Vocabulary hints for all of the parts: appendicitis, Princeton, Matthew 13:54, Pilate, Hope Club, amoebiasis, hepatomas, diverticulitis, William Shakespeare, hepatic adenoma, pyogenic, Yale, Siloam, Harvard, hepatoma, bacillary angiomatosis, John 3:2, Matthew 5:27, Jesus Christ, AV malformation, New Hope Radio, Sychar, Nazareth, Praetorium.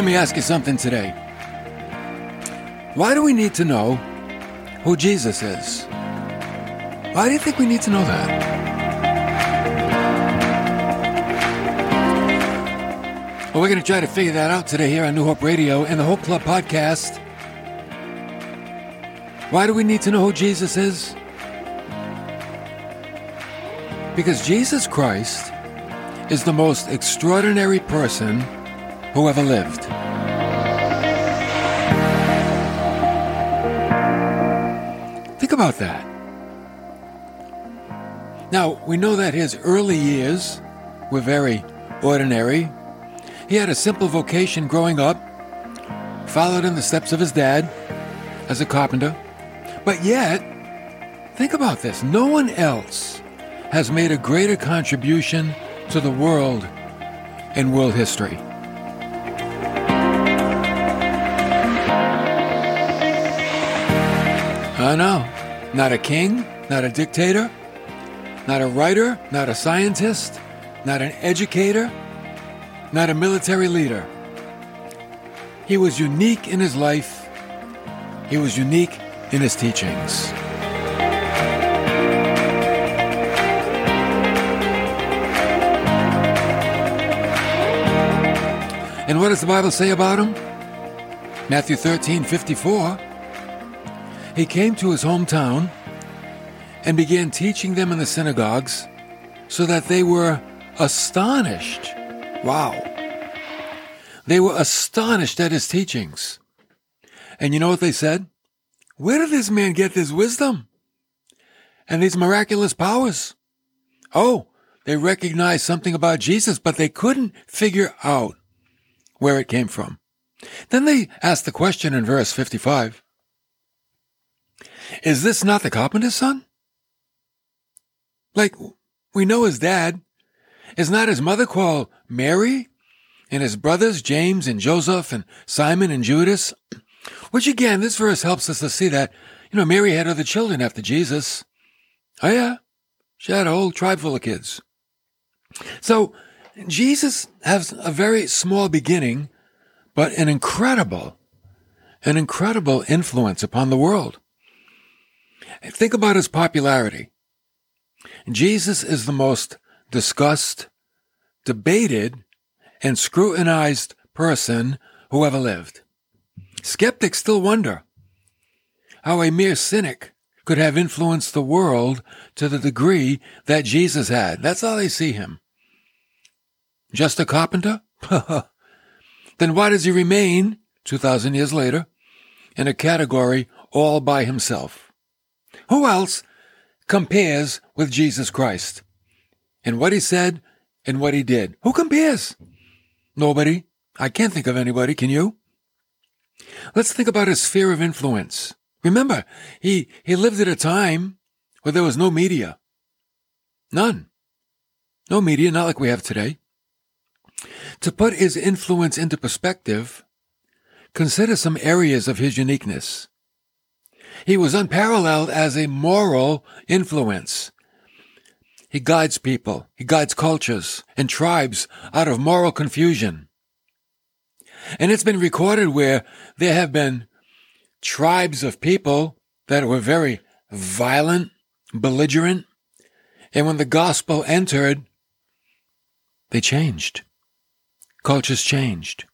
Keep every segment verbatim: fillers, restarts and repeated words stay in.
let me ask you something today. Why do we need to know who Jesus is? Why do you think we need to know that? Well, we're going to try to figure that out today here on New Hope Radio and the Hope Club podcast. Why do we need to know who Jesus is? Because Jesus Christ is the most extraordinary person who ever lived. Think about that. Now, we know that his early years were very ordinary. He had a simple vocation growing up, followed in the steps of his dad as a carpenter. But yet, think about this. No one else has made a greater contribution to the world in world history. I know. Not a king, not a dictator, not a writer, not a scientist, not an educator, not a military leader. He was unique in his life. He was unique in his teachings. And what does the Bible say about him? Matthew thirteen fifty-four. He came to his hometown and began teaching them in the synagogues so that they were astonished. Wow. They were astonished at his teachings. And you know what they said? Where did this man get this wisdom and these miraculous powers? Oh, they recognized something about Jesus, but they couldn't figure out where it came from. Then they asked the question in verse fifty-five, is this not the carpenter's son? Like, we know his dad. Is not his mother called Mary, and his brothers James and Joseph and Simon and Judas? Which again, this verse helps us to see that, you know, Mary had other children after Jesus. Oh yeah, she had a whole tribe full of kids. So, Jesus has a very small beginning, but an incredible, an incredible influence upon the world. Think about his popularity. Jesus is the most discussed, debated, and scrutinized person who ever lived. Skeptics still wonder how a mere cynic could have influenced the world to the degree that Jesus had. That's how they see him. Just a carpenter? Then why does he remain, two thousand years later, in a category all by himself? Who else compares with Jesus Christ and what he said and what he did? Who compares? Nobody. I can't think of anybody. Can you? Let's think about his sphere of influence. Remember, he, he lived at a time where there was no media. None. No media, not like we have today. To put his influence into perspective, consider some areas of his uniqueness. He was unparalleled as a moral influence. He guides people, he guides cultures and tribes out of moral confusion. And it's been recorded where there have been tribes of people that were very violent, belligerent, and when the gospel entered, they changed. Cultures changed.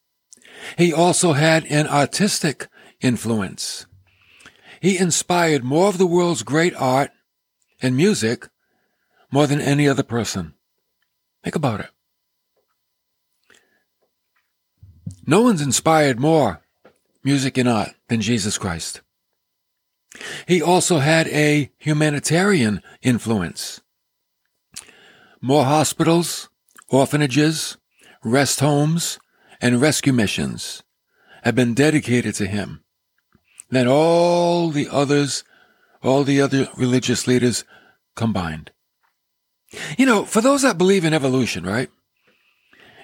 He also had an artistic influence. He inspired more of the world's great art and music more than any other person. Think about it. No one's inspired more music and art than Jesus Christ. He also had a humanitarian influence. More hospitals, orphanages, rest homes, and rescue missions have been dedicated to him than all the others, all the other religious leaders combined. You know, for those that believe in evolution, right?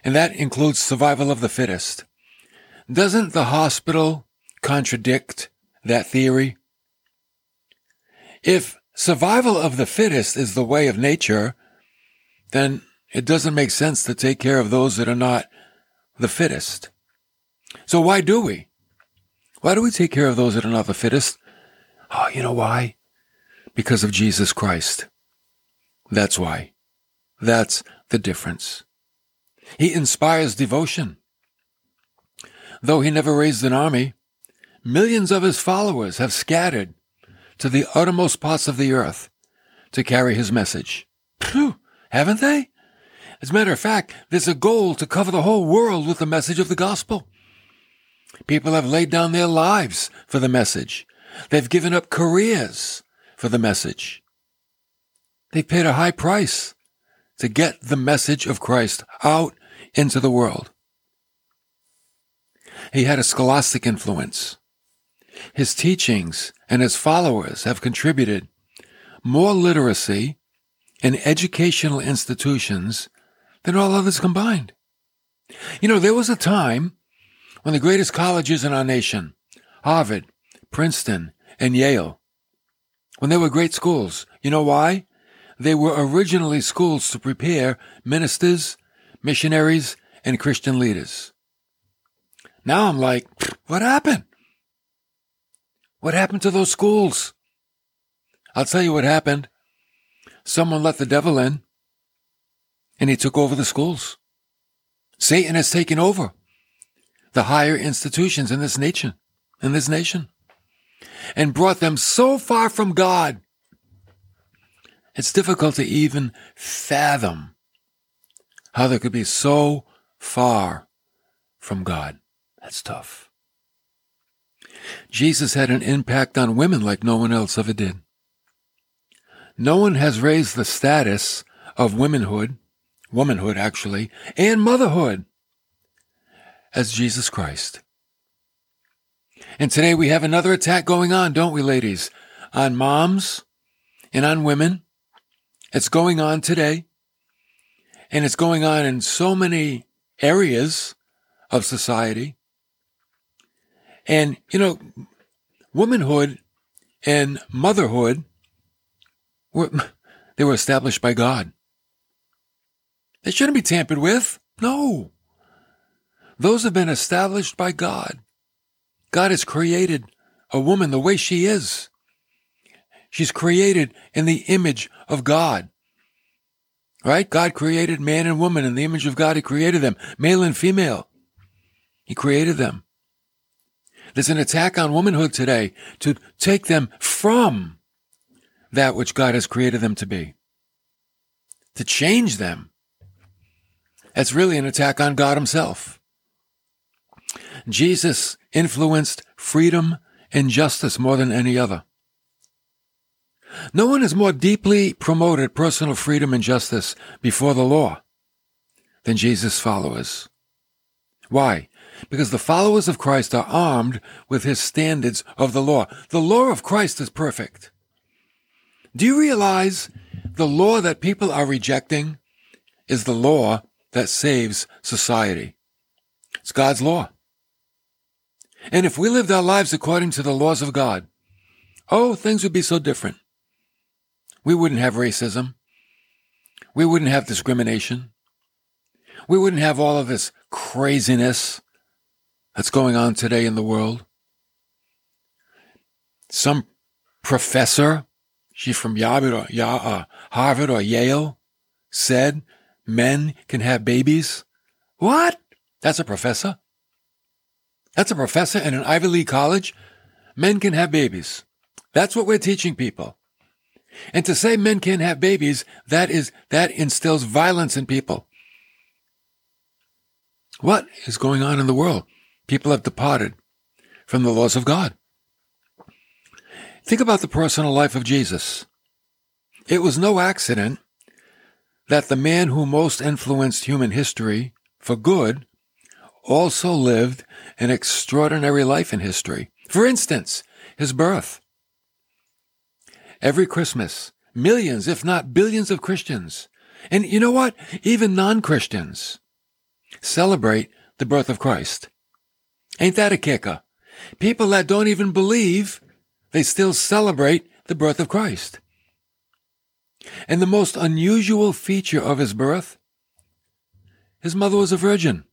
And that includes survival of the fittest. Doesn't the hospital contradict that theory? If survival of the fittest is the way of nature, then it doesn't make sense to take care of those that are not the fittest. So why do we? Why do we take care of those that are not the fittest? Oh, you know why? Because of Jesus Christ. That's why. That's the difference. He inspires devotion. Though he never raised an army, millions of his followers have scattered to the uttermost parts of the earth to carry his message. Phew, haven't they? As a matter of fact, there's a goal to cover the whole world with the message of the gospel. People have laid down their lives for the message. They've given up careers for the message. They've paid a high price to get the message of Christ out into the world. He had a scholastic influence. His teachings and his followers have contributed more literacy in educational institutions than all others combined. You know, there was a time when the greatest colleges in our nation, Harvard, Princeton, and Yale, when they were great schools, you know why? They were originally schools to prepare ministers, missionaries, and Christian leaders. Now I'm like, what happened? What happened to those schools? I'll tell you what happened. Someone let the devil in, and he took over the schools. Satan has taken over the higher institutions in this nation, in this nation, and brought them so far from God, it's difficult to even fathom how they could be so far from God. That's tough. Jesus had an impact on women like no one else ever did. No one has raised the status of womanhood, womanhood actually, and motherhood as Jesus Christ. And today we have another attack going on, don't we, ladies? On moms and on women. It's going on today. And it's going on in so many areas of society. And, you know, womanhood and motherhood were, they were established by God. They shouldn't be tampered with. No. Those have been established by God. God has created a woman the way she is. She's created in the image of God. Right? God created man and woman in the image of God. He created them, male and female. He created them. There's an attack on womanhood today to take them from that which God has created them to be, to change them. That's really an attack on God himself. Jesus influenced freedom and justice more than any other. No one has more deeply promoted personal freedom and justice before the law than Jesus' followers. Why? Because the followers of Christ are armed with his standards of the law. The law of Christ is perfect. Do you realize the law that people are rejecting is the law that saves society? It's God's law. And if we lived our lives according to the laws of God, oh, things would be so different. We wouldn't have racism. We wouldn't have discrimination. We wouldn't have all of this craziness that's going on today in the world. Some professor, she's from Harvard or Yale, said men can have babies. What? That's a professor? That's a professor in an Ivy League college. Men can have babies. That's what we're teaching people. And to say men can have babies, that is, that instills violence in people. What is going on in the world? People have departed from the laws of God. Think about the personal life of Jesus. It was no accident that the man who most influenced human history for good also lived an extraordinary life in history. For instance, his birth. Every Christmas, millions, if not billions of Christians, and you know what? Even non-Christians celebrate the birth of Christ. Ain't that a kicker? People that don't even believe, they still celebrate the birth of Christ. And the most unusual feature of his birth, his mother was a virgin.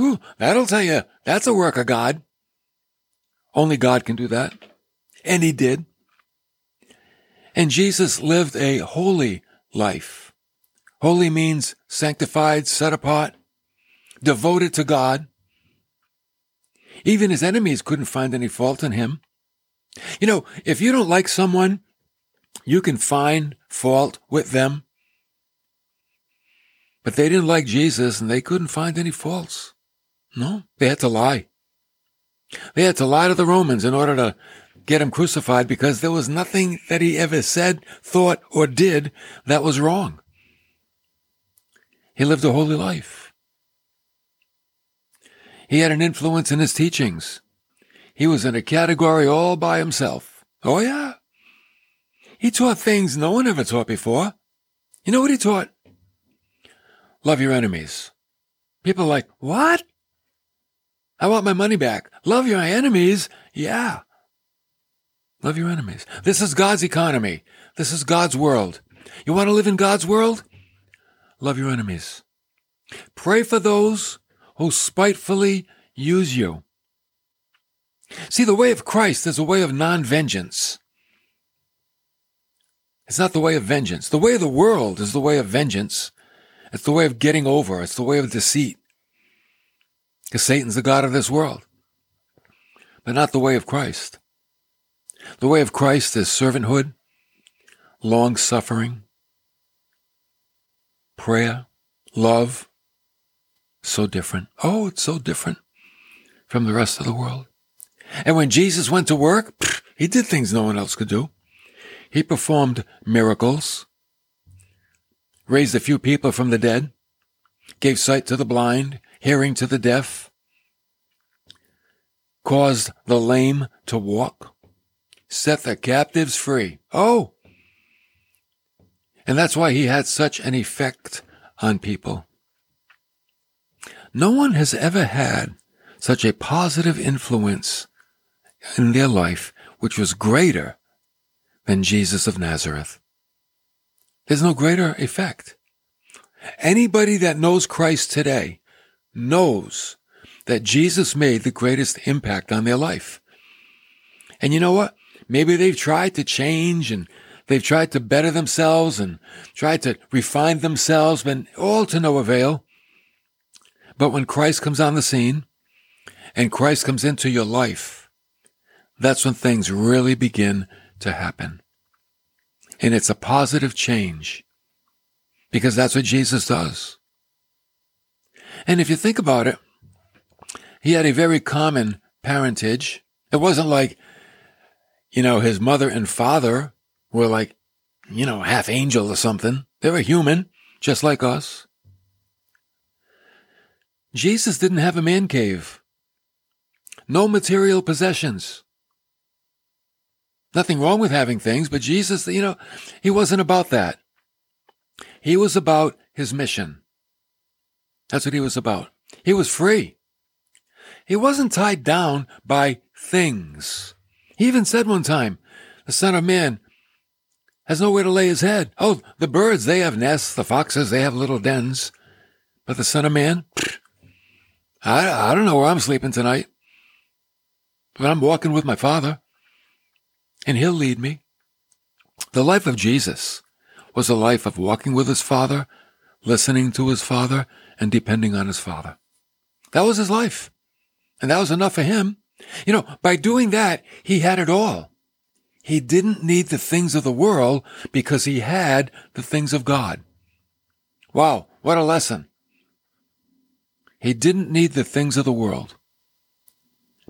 Ooh, that'll tell you, that's a work of God. Only God can do that. And he did. And Jesus lived a holy life. Holy means sanctified, set apart, devoted to God. Even his enemies couldn't find any fault in him. You know, if you don't like someone, you can find fault with them. But they didn't like Jesus, and they couldn't find any faults. No, they had to lie. They had to lie to the Romans in order to get him crucified, because there was nothing that he ever said, thought, or did that was wrong. He lived a holy life. He had an influence in his teachings. He was in a category all by himself. Oh, yeah. He taught things no one ever taught before. You know what he taught? Love your enemies. People are like, what? I want my money back. Love your enemies? Yeah. Love your enemies. This is God's economy. This is God's world. You want to live in God's world? Love your enemies. Pray for those who spitefully use you. See, the way of Christ is a way of non-vengeance. It's not the way of vengeance. The way of the world is the way of vengeance. It's the way of getting over. It's the way of deceit. Because Satan's the god of this world. But not the way of Christ. The way of Christ is servanthood, long-suffering, prayer, love. So different. Oh, it's so different from the rest of the world. And when Jesus went to work, pff, he did things no one else could do. He performed miracles, raised a few people from the dead, gave sight to the blind, hearing to the deaf, caused the lame to walk, set the captives free. Oh! And that's why he had such an effect on people. No one has ever had such a positive influence in their life, which was greater than Jesus of Nazareth. There's no greater effect. Anybody that knows Christ today knows that Jesus made the greatest impact on their life. And you know what? Maybe they've tried to change, and they've tried to better themselves, and tried to refine themselves, but all to no avail. But when Christ comes on the scene, and Christ comes into your life, that's when things really begin to happen. And it's a positive change, because that's what Jesus does. And if you think about it, he had a very common parentage. It wasn't like, you know, his mother and father were like, you know, half angel or something. They were human, just like us. Jesus didn't have a man cave. No material possessions. Nothing wrong with having things, but Jesus, you know, he wasn't about that. He was about his mission. That's what he was about. He was free. He wasn't tied down by things. He even said one time, the Son of Man has nowhere to lay his head. Oh, the birds, they have nests. The foxes, they have little dens. But the Son of Man, I, I don't know where I'm sleeping tonight. But I'm walking with my Father. And he'll lead me. The life of Jesus was a life of walking with his Father, listening to his Father, and depending on his Father. That was his life. And that was enough for him. You know, by doing that, he had it all. He didn't need the things of the world because he had the things of God. Wow, what a lesson. He didn't need the things of the world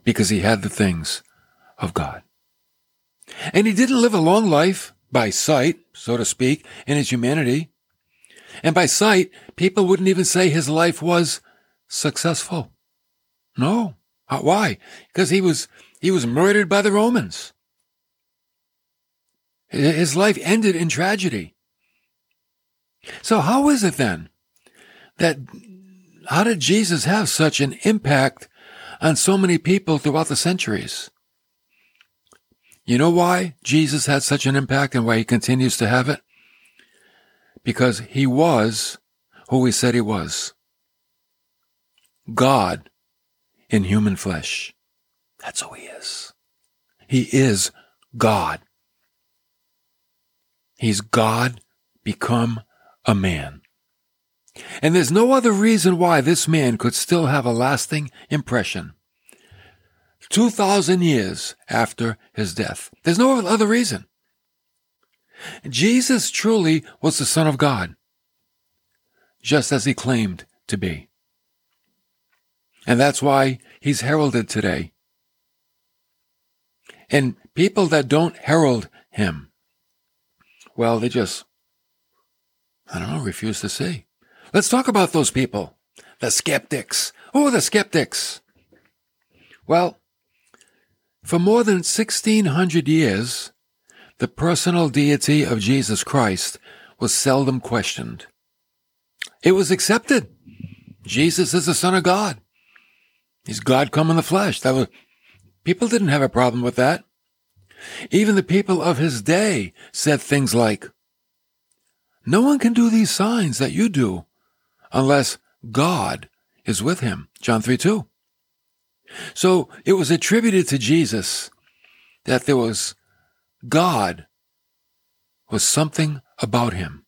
because he had the things of God. And he didn't live a long life by sight, so to speak, in his humanity. And by sight, people wouldn't even say his life was successful. No. Why? Because he was he was murdered by the Romans. His life ended in tragedy. So how is it then that, how did Jesus have such an impact on so many people throughout the centuries? You know why Jesus had such an impact and why he continues to have it? Because he was who he said he was. God in human flesh. That's who he is. He is God. He's God become a man. And there's no other reason why this man could still have a lasting impression two thousand years after his death. There's no other reason. Jesus truly was the Son of God, just as he claimed to be. And that's why he's heralded today. And people that don't herald him, well, they just, I don't know, refuse to see. Let's talk about those people, the skeptics. Oh, the skeptics. Well, for more than sixteen hundred years, the personal deity of Jesus Christ was seldom questioned. It was accepted. Jesus is the Son of God. He's God come in the flesh. That was, people didn't have a problem with that. Even the people of his day said things like, no one can do these signs that you do unless God is with him. John three two. So it was attributed to Jesus that there was God was something about him.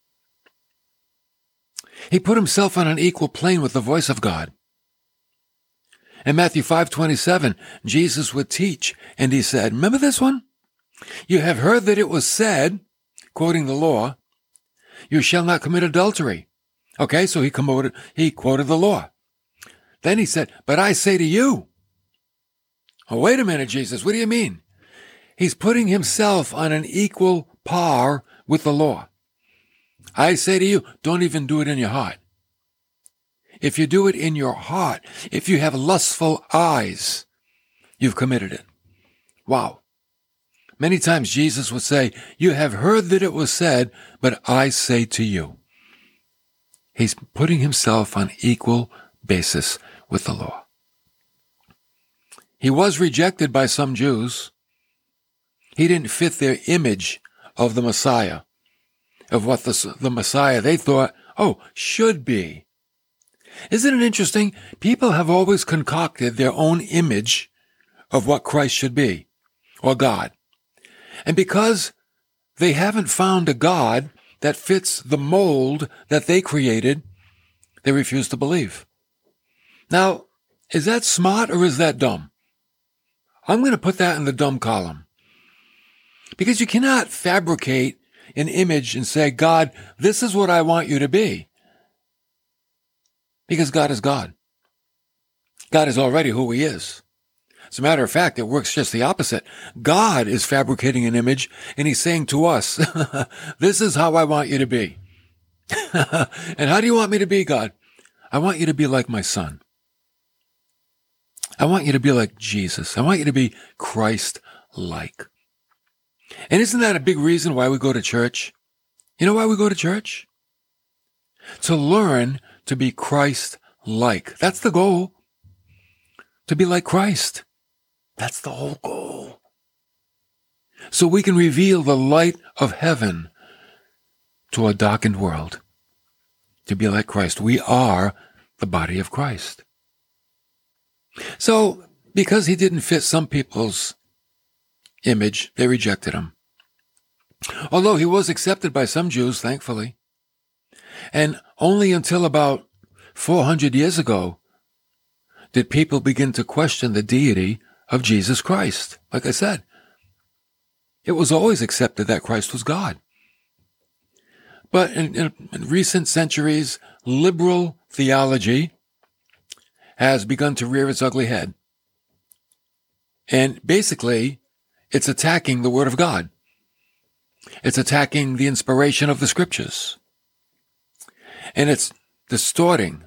He put himself on an equal plane with the voice of God. In Matthew five twenty-seven, Jesus would teach, and he said, remember this one? You have heard that it was said, quoting the law, you shall not commit adultery. Okay, so he quoted, he quoted the law. Then he said, but I say to you. Oh, wait a minute, Jesus, what do you mean? He's putting himself on an equal par with the law. I say to you, don't even do it in your heart. If you do it in your heart, if you have lustful eyes, you've committed it. Wow. Many times Jesus would say, you have heard that it was said, but I say to you. He's putting himself on equal basis with the law. He was rejected by some Jews. He didn't fit their image of the Messiah, of what the, the Messiah they thought, oh, should be. Isn't it interesting? People have always concocted their own image of what Christ should be, or God. And because they haven't found a God that fits the mold that they created, they refuse to believe. Now, is that smart or is that dumb? I'm going to put that in the dumb column. Because you cannot fabricate an image and say, God, this is what I want you to be. Because God is God. God is already who he is. As a matter of fact, it works just the opposite. God is fabricating an image, and he's saying to us, this is how I want you to be. And how do you want me to be, God? I want you to be like my son. I want you to be like Jesus. I want you to be Christ-like. And isn't that a big reason why we go to church? You know why we go to church? To learn to be Christ-like. That's the goal. To be like Christ. That's the whole goal. So we can reveal the light of heaven to a darkened world. To be like Christ. We are the body of Christ. So, because he didn't fit some people's image, they rejected him. Although he was accepted by some Jews, thankfully. And only until about four hundred years ago did people begin to question the deity of Jesus Christ. Like I said, it was always accepted that Christ was God. But in, in, in recent centuries, liberal theology has begun to rear its ugly head. And basically, it's attacking the Word of God. It's attacking the inspiration of the Scriptures. And it's distorting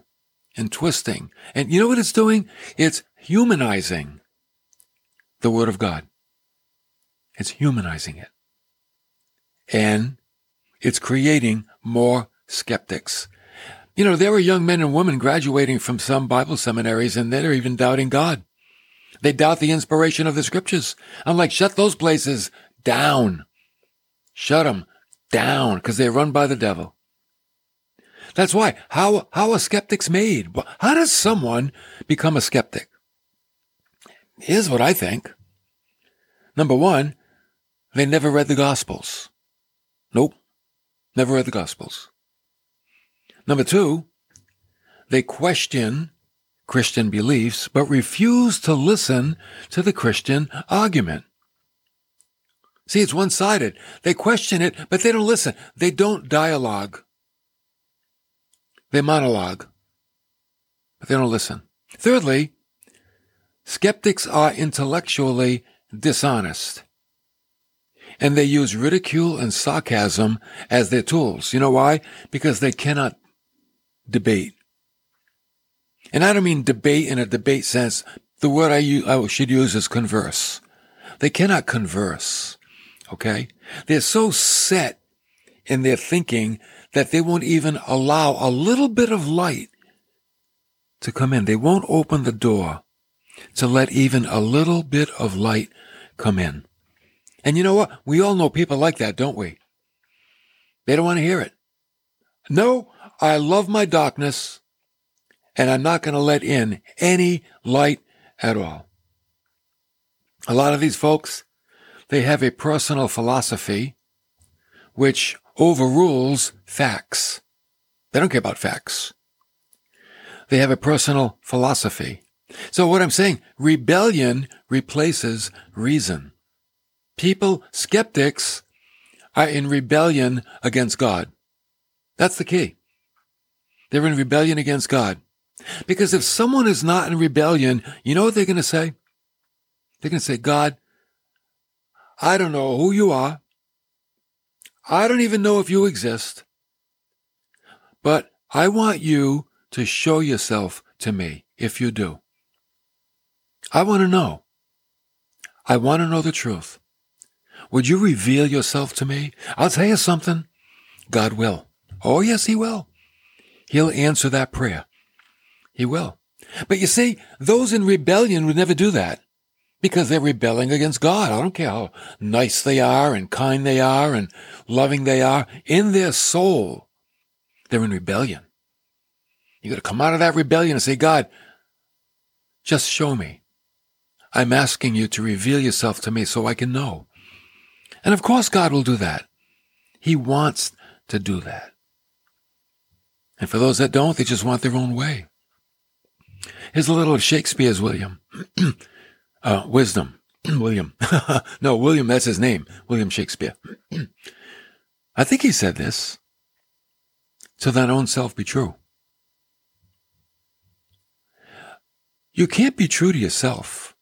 and twisting. And you know what it's doing? It's humanizing the Word of God. It's humanizing it. And it's creating more skeptics. You know, there were young men and women graduating from some Bible seminaries, and they're even doubting God. They doubt the inspiration of the Scriptures. I'm like, shut those places down. Shut them down, because they're run by the devil. That's why. How, how are skeptics made? How does someone become a skeptic? Here's what I think. Number one, they never read the Gospels. Nope. Never read the Gospels. Number two, they question Christian beliefs, but refuse to listen to the Christian argument. See, it's one-sided. They question it, but they don't listen. They don't dialogue. They monologue, but they don't listen. Thirdly, skeptics are intellectually dishonest, and they use ridicule and sarcasm as their tools. You know why? Because they cannot debate. And I don't mean debate in a debate sense. The word I, use, I should use is converse. They cannot converse, okay? They're so set in their thinking that they won't even allow a little bit of light to come in. They won't open the door to let even a little bit of light come in. And you know what? We all know people like that, don't we? They don't want to hear it. No, I love my darkness, and I'm not going to let in any light at all. A lot of these folks, they have a personal philosophy which overrules facts. They don't care about facts. They have a personal philosophy. So what I'm saying, rebellion replaces reason. People, skeptics, are in rebellion against God. That's the key. They're in rebellion against God. Because if someone is not in rebellion, you know what they're going to say? They're going to say, God, I don't know who you are. I don't even know if you exist. But I want you to show yourself to me if you do. I want to know. I want to know the truth. Would you reveal yourself to me? I'll tell you something. God will. Oh, yes, he will. He'll answer that prayer. He will. But you see, those in rebellion would never do that because they're rebelling against God. I don't care how nice they are and kind they are and loving they are. In their soul, they're in rebellion. You got to come out of that rebellion and say, God, just show me. I'm asking you to reveal yourself to me so I can know. And of course God will do that. He wants to do that. And for those that don't, they just want their own way. Here's a little of Shakespeare's William. uh, wisdom. William. No, William, that's his name. William Shakespeare. I think he said this. To thine own self be true. You can't be true to yourself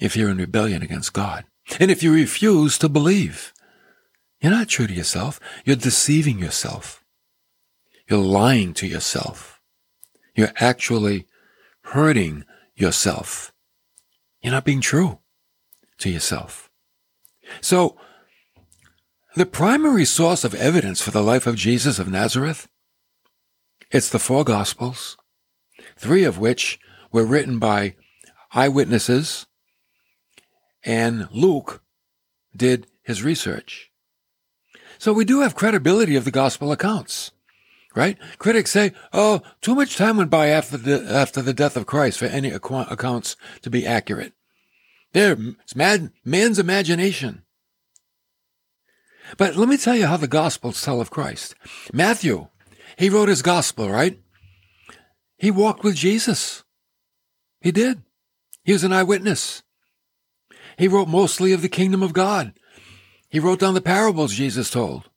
if you're in rebellion against God. And if you refuse to believe, you're not true to yourself. You're deceiving yourself. You're lying to yourself. You're actually hurting yourself. You're not being true to yourself. So, the primary source of evidence for the life of Jesus of Nazareth, it's the four Gospels, three of which were written by eyewitnesses, and Luke did his research. So we do have credibility of the Gospel accounts. Right? Critics say, oh, too much time went by after the, after the death of Christ for any aqu- accounts to be accurate. They're mad, man's imagination. But let me tell you how the Gospels tell of Christ. Matthew, he wrote his Gospel, right? He walked with Jesus. He did. He was an eyewitness. He wrote mostly of the kingdom of God. He wrote down the parables Jesus told.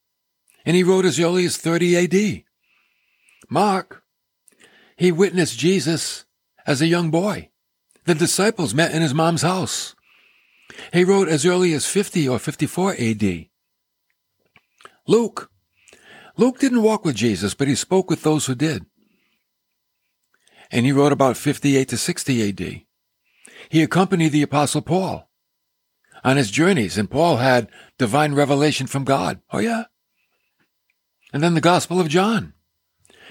And he wrote as early as thirty A D Mark, he witnessed Jesus as a young boy. The disciples met in his mom's house. He wrote as early as fifty or fifty-four A D Luke, Luke didn't walk with Jesus, but he spoke with those who did. And he wrote about fifty-eight to sixty A D He accompanied the Apostle Paul on his journeys, and Paul had divine revelation from God. Oh, yeah. And then the Gospel of John.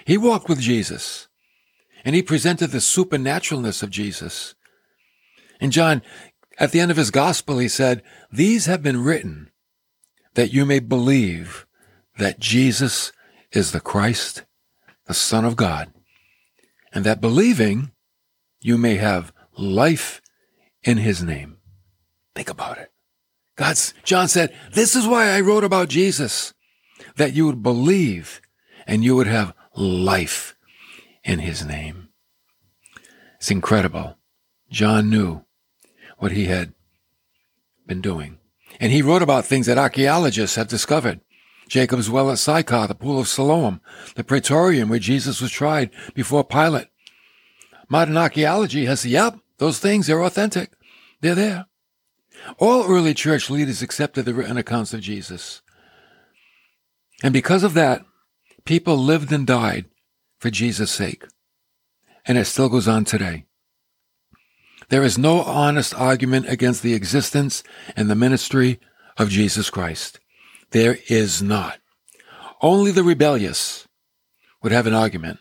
He walked with Jesus, and he presented the supernaturalness of Jesus. And John, at the end of his gospel, he said, these have been written that you may believe that Jesus is the Christ, the Son of God, and that believing you may have life in his name. Think about it. God's, John said, this is why I wrote about Jesus, that you would believe and you would have life in his name. It's incredible. John knew what he had been doing. And he wrote about things that archaeologists have discovered. Jacob's well at Sychar, the pool of Siloam, the Praetorium where Jesus was tried before Pilate. Modern archaeology has said, yep, those things are authentic. They're there. All early church leaders accepted the written accounts of Jesus. And because of that, people lived and died for Jesus' sake. And it still goes on today. There is no honest argument against the existence and the ministry of Jesus Christ. There is not. Only the rebellious would have an argument.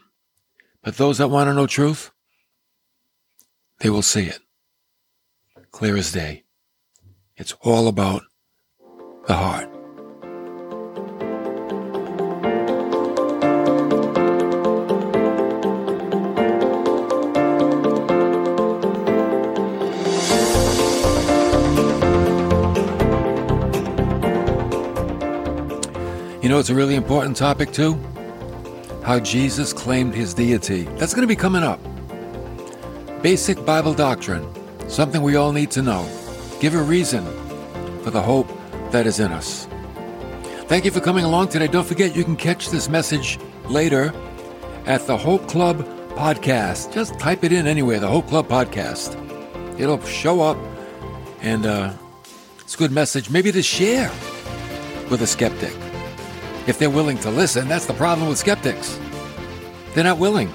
But those that want to know truth, they will see it. Clear as day. It's all about the heart. You know, it's a really important topic too, how Jesus claimed his deity. That's going to be coming up. Basic Bible doctrine, something we all need to know. Give a reason for the hope that is in us. Thank you for coming along today. Don't forget, you can catch this message later at the Hope Club podcast. Just type it in anywhere, the Hope Club podcast. It'll show up, and uh, it's a good message maybe to share with a skeptic. If they're willing to listen, that's the problem with skeptics. They're not willing.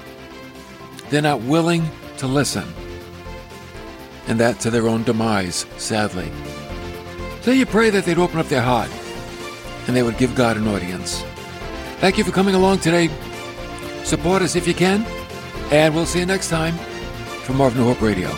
They're not willing to listen. And that to their own demise, sadly. So you pray that they'd open up their heart and they would give God an audience. Thank you for coming along today. Support us if you can, and we'll see you next time for more of New Hope Radio.